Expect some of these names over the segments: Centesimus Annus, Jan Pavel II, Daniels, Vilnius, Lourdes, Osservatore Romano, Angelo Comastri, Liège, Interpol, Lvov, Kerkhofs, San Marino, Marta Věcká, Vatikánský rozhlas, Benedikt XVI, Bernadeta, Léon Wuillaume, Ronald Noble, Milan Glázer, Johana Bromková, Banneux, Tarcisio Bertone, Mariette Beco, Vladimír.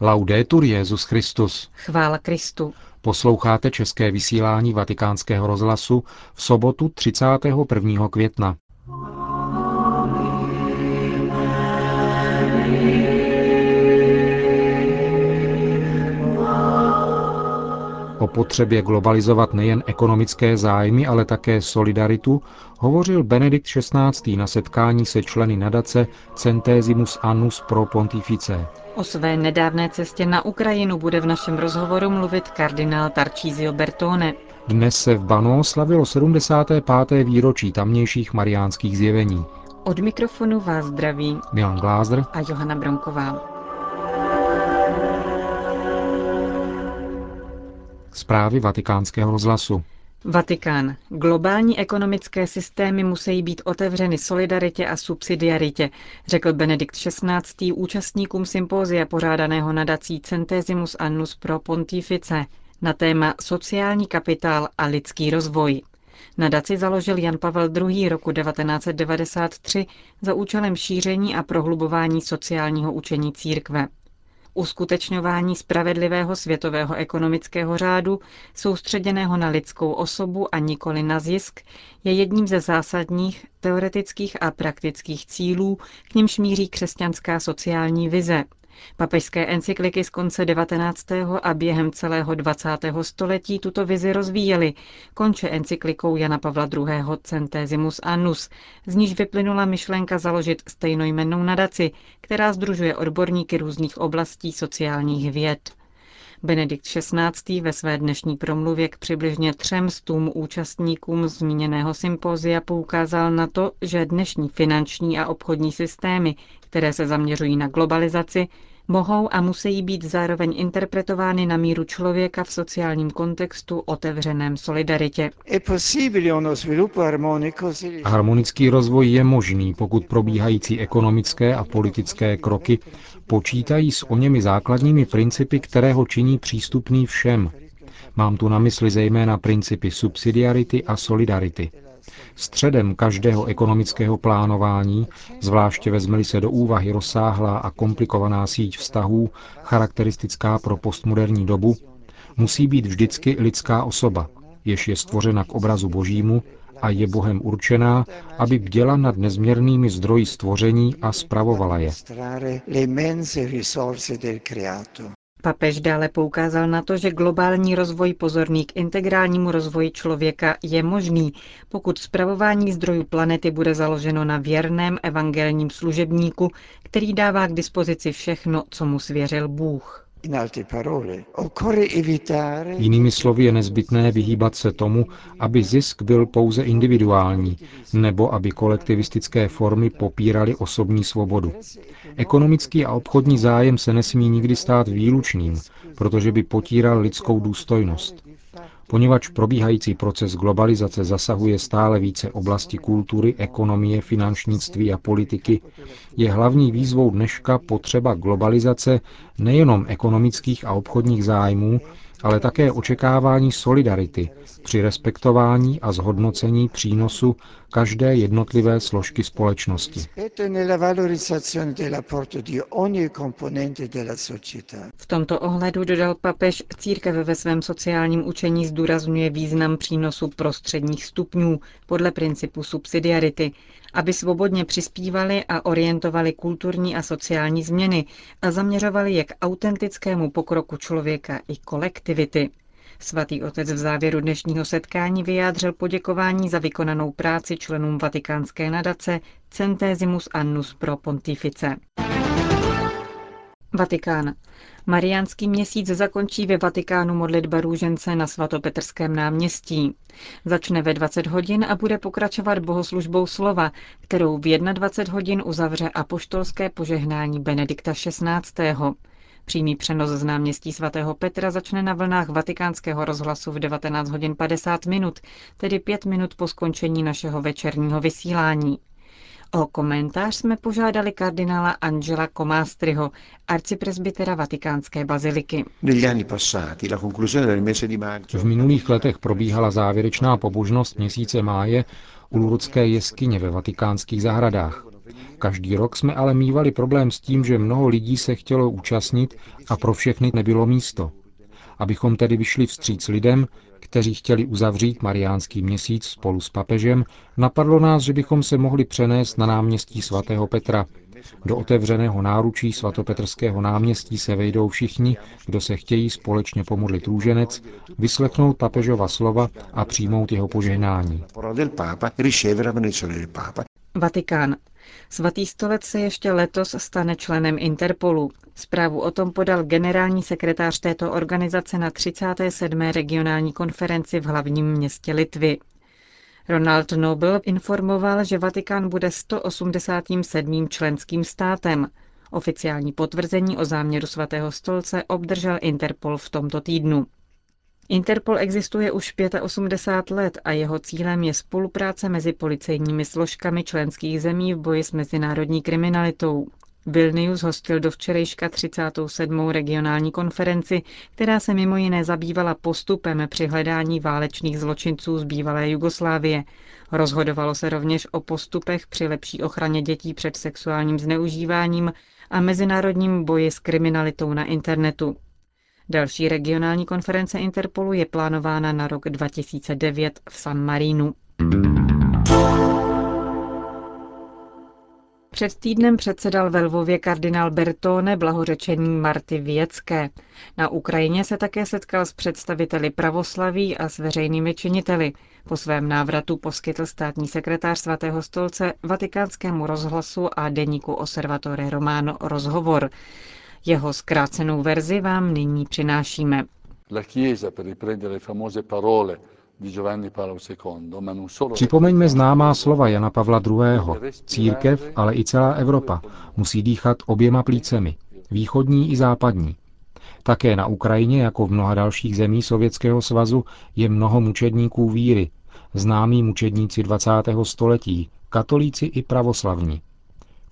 Laudetur Jesus Christus. Chvála Kristu. Posloucháte české vysílání Vatikánského rozhlasu v sobotu 31. května. O potřebě globalizovat nejen ekonomické zájmy, ale také solidaritu hovořil Benedikt XVI. Na setkání se členy nadace Centesimus Annus pro pontifice. O své nedávné cestě na Ukrajinu bude v našem rozhovoru mluvit kardinál Tarcisio Bertone. Dnes se v Banneux slavilo 75. výročí tamnějších mariánských zjevení. Od mikrofonu vás zdraví Milan Glázer a Johana Bromková. Zprávy Vatikánského rozhlasu. Vatikán. Globální ekonomické systémy musí být otevřeny solidaritě a subsidiaritě, řekl Benedikt XVI. Účastníkům sympózia pořádaného nadací Centesimus Annus pro pontifice na téma sociální kapitál a lidský rozvoj. Nadaci založil Jan Pavel II. Roku 1993 za účelem šíření a prohlubování sociálního učení církve. Uskutečňování spravedlivého světového ekonomického řádu, soustředěného na lidskou osobu a nikoli na zisk, je jedním ze zásadních teoretických a praktických cílů, k nimž míří křesťanská sociální vize. Papežské encykliky z konce 19. a během celého 20. století tuto vizi rozvíjely, konče encyklikou Jana Pavla II. Centesimus Annus, z níž vyplynula myšlenka založit stejnojmennou nadaci, která sdružuje odborníky různých oblastí sociálních věd. Benedikt XVI. Ve své dnešní promluvě k přibližně 300 účastníkům zmíněného sympózia poukázal na to, že dnešní finanční a obchodní systémy, které se zaměřují na globalizaci, mohou a musí být zároveň interpretovány na míru člověka v sociálním kontextu otevřeném solidaritě. Harmonický rozvoj je možný, pokud probíhající ekonomické a politické kroky počítají s oněmi základními principy, které ho činí přístupný všem. Mám tu na mysli zejména principy subsidiarity a solidarity. Středem každého ekonomického plánování, zvláště vezme-li se do úvahy rozsáhlá a komplikovaná síť vztahů, charakteristická pro postmoderní dobu, musí být vždycky lidská osoba, jež je stvořena k obrazu Božímu a je Bohem určená, aby bděla nad nezměrnými zdroji stvoření a spravovala je. Papež dále poukázal na to, že globální rozvoj pozorný k integrálnímu rozvoji člověka je možný, pokud spravování zdrojů planety bude založeno na věrném evangelním služebníku, který dává k dispozici všechno, co mu svěřil Bůh. Jinými slovy je nezbytné vyhýbat se tomu, aby zisk byl pouze individuální, nebo aby kolektivistické formy popíraly osobní svobodu. Ekonomický a obchodní zájem se nesmí nikdy stát výlučným, protože by potíral lidskou důstojnost. Poněvadž probíhající proces globalizace zasahuje stále více oblasti kultury, ekonomie, finančnictví a politiky, je hlavní výzvou dneška potřeba globalizace nejenom ekonomických a obchodních zájmů, ale také očekávání solidarity při respektování a zhodnocení přínosu každé jednotlivé složky společnosti. V tomto ohledu, dodal papež, církev ve svém sociálním učení zdůrazňuje význam přínosu prostředních stupňů podle principu subsidiarity, aby svobodně přispívali a orientovali kulturní a sociální změny a zaměřovali je k autentickému pokroku člověka i kolektivity. Svatý otec v závěru dnešního setkání vyjádřil poděkování za vykonanou práci členům vatikánské nadace Centesimus Annus pro pontifice. Vatikán. Mariánský měsíc zakončí ve Vatikánu modlitba růžence na svatopetrském náměstí. Začne ve 20 hodin a bude pokračovat bohoslužbou slova, kterou v 21 hodin uzavře apoštolské požehnání Benedikta XVI. Přímý přenos z náměstí sv. Petra začne na vlnách Vatikánského rozhlasu v 19 hodin 50 minut, tedy 5 minut po skončení našeho večerního vysílání. O komentář jsme požádali kardinála Angela Comastriho, arcipresbytera Vatikánské baziliky. V minulých letech probíhala závěrečná pobožnost měsíce máje u Lurdské jeskyně ve vatikánských zahradách. Každý rok jsme ale mívali problém s tím, že mnoho lidí se chtělo účastnit a pro všechny nebylo místo. Abychom tedy vyšli vstříc lidem, kteří chtěli uzavřít mariánský měsíc spolu s papežem, napadlo nás, že bychom se mohli přenést na náměstí sv. Petra. Do otevřeného náručí svatopetrského náměstí se vejdou všichni, kdo se chtějí společně pomodlit růženec, vyslechnout papežova slova a přijmout jeho požehnání. Vatikán. Svatý stolec se ještě letos stane členem Interpolu. Zprávu o tom podal generální sekretář této organizace na 37. regionální konferenci v hlavním městě Litvy. Ronald Noble informoval, že Vatikán bude 187. členským státem. Oficiální potvrzení o záměru svatého stolce obdržel Interpol v tomto týdnu. Interpol existuje už 85 let a jeho cílem je spolupráce mezi policejními složkami členských zemí v boji s mezinárodní kriminalitou. Vilnius hostil do včerejška 37. regionální konferenci, která se mimo jiné zabývala postupem při hledání válečných zločinců z bývalé Jugoslávie. Rozhodovalo se rovněž o postupech při lepší ochraně dětí před sexuálním zneužíváním a mezinárodním boji s kriminalitou na internetu. Další regionální konference Interpolu je plánována na rok 2009 v San Marinu. Před týdnem předsedal ve Lvově kardinál Bertone blahořečení Marty Věcké. Na Ukrajině se také setkal s představiteli pravoslaví a s veřejnými činiteli. Po svém návratu poskytl státní sekretář svatého stolce Vatikánskému rozhlasu a deníku Osservatore Romano rozhovor. Jeho zkrácenou verzi vám nyní přinášíme. Připomeňme známá slova Jana Pavla II. Církev, ale i celá Evropa musí dýchat oběma plícemi, východní i západní. Také na Ukrajině, jako v mnoha dalších zemí Sovětského svazu, je mnoho mučedníků víry, známí mučedníci 20. století, katolíci i pravoslavní.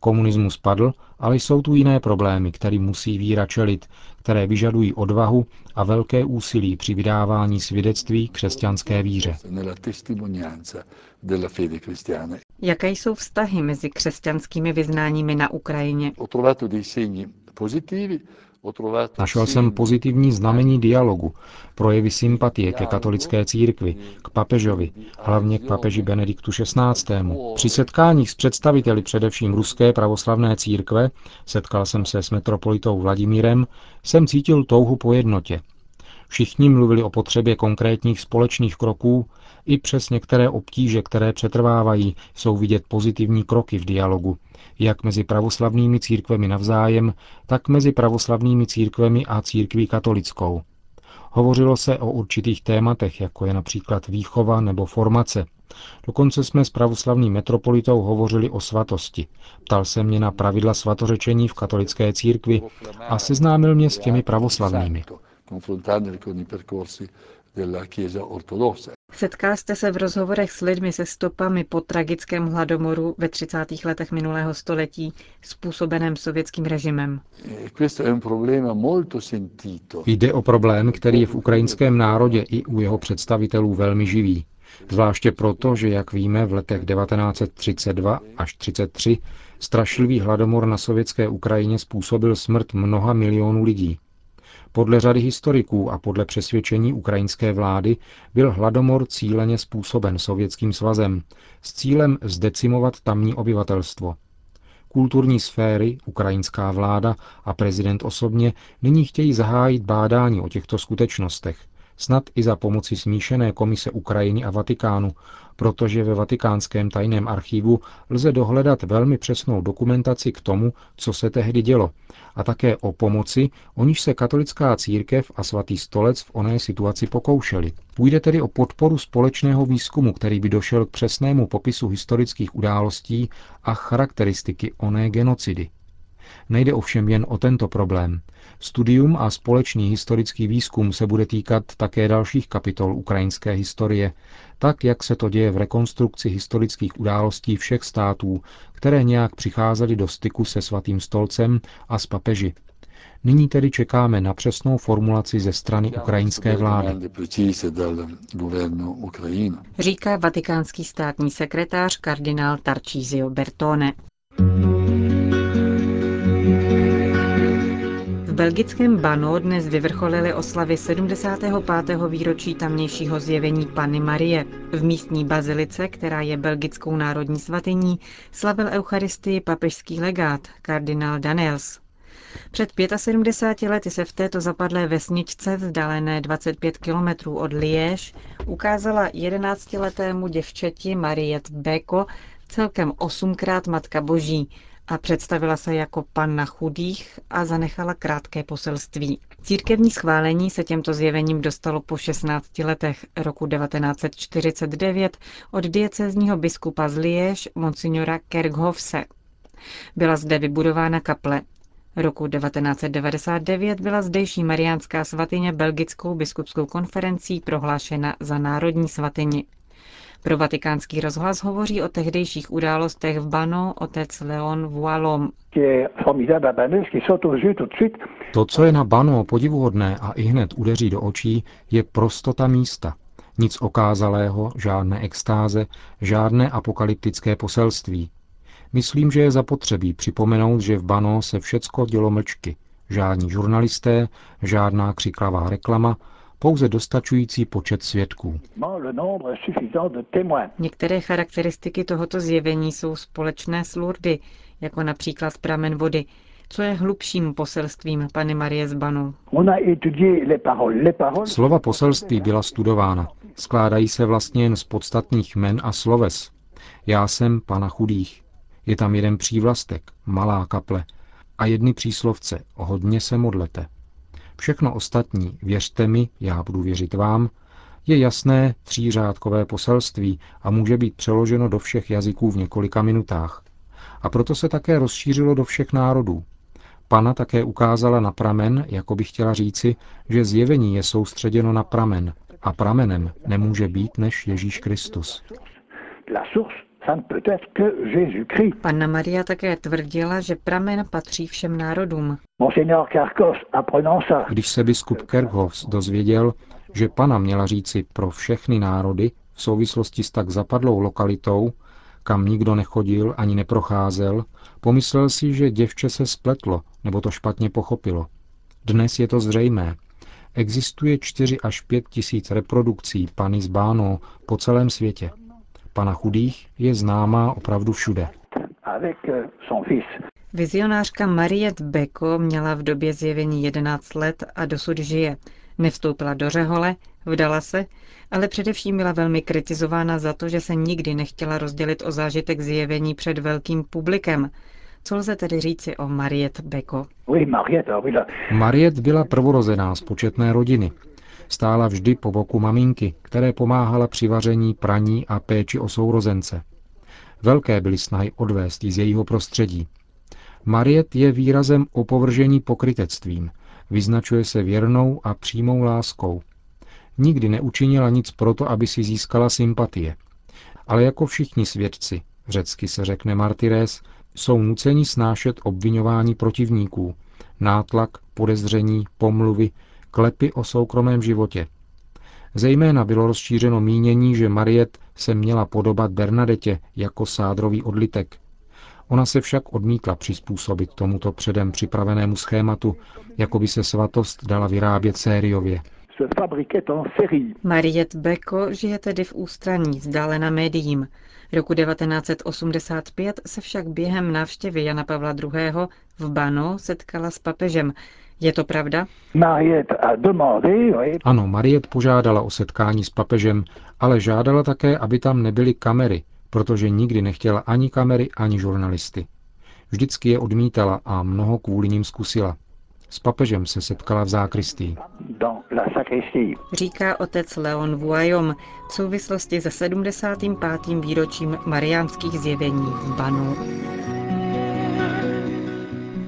Komunismus padl, ale jsou tu jiné problémy, kterým musí víra čelit, které vyžadují odvahu a velké úsilí při vydávání svědectví křesťanské víře. Jaké jsou vztahy mezi křesťanskými vyznáními na Ukrajině? Našel jsem pozitivní znamení dialogu, projevy sympatie ke katolické církvi, k papežovi, hlavně k papeži Benediktu XVI. Při setkáních s představiteli především ruské pravoslavné církve, setkal jsem se s metropolitou Vladimírem, jsem cítil touhu po jednotě. Všichni mluvili o potřebě konkrétních společných kroků, i přes některé obtíže, které přetrvávají, jsou vidět pozitivní kroky v dialogu, jak mezi pravoslavnými církvemi navzájem, tak mezi pravoslavnými církvemi a církví katolickou. Hovořilo se o určitých tématech, jako je například výchova nebo formace. Dokonce jsme s pravoslavným metropolitou hovořili o svatosti. Ptal se mě na pravidla svatořečení v katolické církvi a seznámil mě s těmi pravoslavnými. Setkal jste se v rozhovorech s lidmi se stopami po tragickém hladomoru ve 30. letech minulého století způsobeném sovětským režimem. Jde o problém, který je v ukrajinském národě i u jeho představitelů velmi živý. Zvláště proto, že, jak víme, v letech 1932 až 1933 strašlivý hladomor na sovětské Ukrajině způsobil smrt mnoha milionů lidí. Podle řady historiků a podle přesvědčení ukrajinské vlády byl hladomor cíleně způsoben Sovětským svazem s cílem zdecimovat tamní obyvatelstvo. Kulturní sféry, ukrajinská vláda a prezident osobně nyní chtějí zahájit bádání o těchto skutečnostech, snad i za pomoci smíšené komise Ukrajiny a Vatikánu, protože ve Vatikánském tajném archivu lze dohledat velmi přesnou dokumentaci k tomu, co se tehdy dělo, a také o pomoci, o níž se katolická církev a svatý stolec v oné situaci pokoušeli. Půjde tedy o podporu společného výzkumu, který by došel k přesnému popisu historických událostí a charakteristiky oné genocidy. Nejde ovšem jen o tento problém. Studium a společný historický výzkum se bude týkat také dalších kapitol ukrajinské historie, tak jak se to děje v rekonstrukci historických událostí všech států, které nějak přicházely do styku se svatým stolcem a s papeži. Nyní tedy čekáme na přesnou formulaci ze strany ukrajinské vlády. Říká vatikánský státní sekretář kardinál Tarcisio Bertone. V belgickém Banneux dnes vyvrcholily oslavy 75. výročí tamnějšího zjevení Panny Marie. V místní bazilice, která je belgickou národní svatyní, slavil eucharistii papežský legát, kardinál Daniels. Před 75 lety se v této zapadlé vesničce, vzdálené 25 kilometrů od Liège, ukázala 11letému děvčeti Mariette Beco celkem 8krát Matka Boží a představila se jako panna chudých a zanechala krátké poselství. Církevní schválení se těmto zjevením dostalo po 16 letech roku 1949 od diecézního biskupa z Liège, monsignora Kerkhofse. Byla zde vybudována kaple. Roku 1999 byla zdejší mariánská svatyně belgickou biskupskou konferencí prohlášena za národní svatyni. Pro Vatikánský rozhlas hovoří o tehdejších událostech v Banneux otec Léon Wuillaume. To, co je na Banneux podivuhodné a ihned udeří do očí, je prostota místa. Nic okázalého, žádné extáze, žádné apokalyptické poselství. Myslím, že je zapotřebí připomenout, že v Banneux se všecko dělo mlčky. Žádní žurnalisté, žádná křiklavá reklama, pouze dostačující počet svědků. Některé charakteristiky tohoto zjevení jsou společné s Lourdes, jako například pramen vody. Co je hlubším poselstvím Panny Marie z Banneux? Slova poselství byla studována. Skládají se vlastně jen z podstatných jmen a sloves. Já jsem pana chudých. Je tam jeden přívlastek, malá kaple, a jedny příslovce, hodně se modlete. Všechno ostatní, věřte mi, já budu věřit vám, je jasné třířádkové poselství a může být přeloženo do všech jazyků v několika minutách. A proto se také rozšířilo do všech národů. Pana také ukázala na pramen, jako by chtěla říci, že zjevení je soustředěno na pramen a pramenem nemůže být než Ježíš Kristus. Panna Maria také tvrdila, že pramen patří všem národům. Když se biskup Kerkhofs dozvěděl, že Panna měla říci pro všechny národy v souvislosti s tak zapadlou lokalitou, kam nikdo nechodil ani neprocházel, pomyslel si, že děvče se spletlo nebo to špatně pochopilo. Dnes je to zřejmé. Existuje 4 až 5 tisíc reprodukcí Panny z Banneux po celém světě. Pana chudých je známá opravdu všude. Vizionářka Mariette Beco měla v době zjevení 11 let a dosud žije. Nevstoupila do řehole, vdala se, ale především byla velmi kritizována za to, že se nikdy nechtěla rozdělit o zážitek zjevení před velkým publikem. Co lze tedy říci o Mariette Beco? Mariette byla prvorozená z početné rodiny. Stála vždy po boku maminky, které pomáhala při vaření, praní a péči o sourozence. Velké byly snahy odvést ji z jejího prostředí. Mariette je výrazem opovržení pokrytectvím, vyznačuje se věrnou a přímou láskou. Nikdy neučinila nic proto, aby si získala sympatie. Ale jako všichni svědci, řecky se řekne martyres, jsou nuceni snášet obviňování protivníků, nátlak, podezření, pomluvy, klepy o soukromém životě. Zejména bylo rozšířeno mínění, že Mariette se měla podobat Bernadetě jako sádrový odlitek. Ona se však odmítla přizpůsobit tomuto předem připravenému schématu, jako by se svatost dala vyrábět sériově. Mariette Beco žije tedy v ústraní, vzdálena médiím. Roku 1985 se však během návštěvy Jana Pavla II. V Banneux setkala s papežem. Je to pravda? Ano, Mariette požádala o setkání s papežem, ale žádala také, aby tam nebyly kamery, protože nikdy nechtěla ani kamery, ani žurnalisty. Vždycky je odmítala a mnoho kvůli nim zkusila. S papežem se setkala v zákristii. Říká otec Léon Wuillaume v souvislosti se 75. výročím mariánských zjevení v Banneux.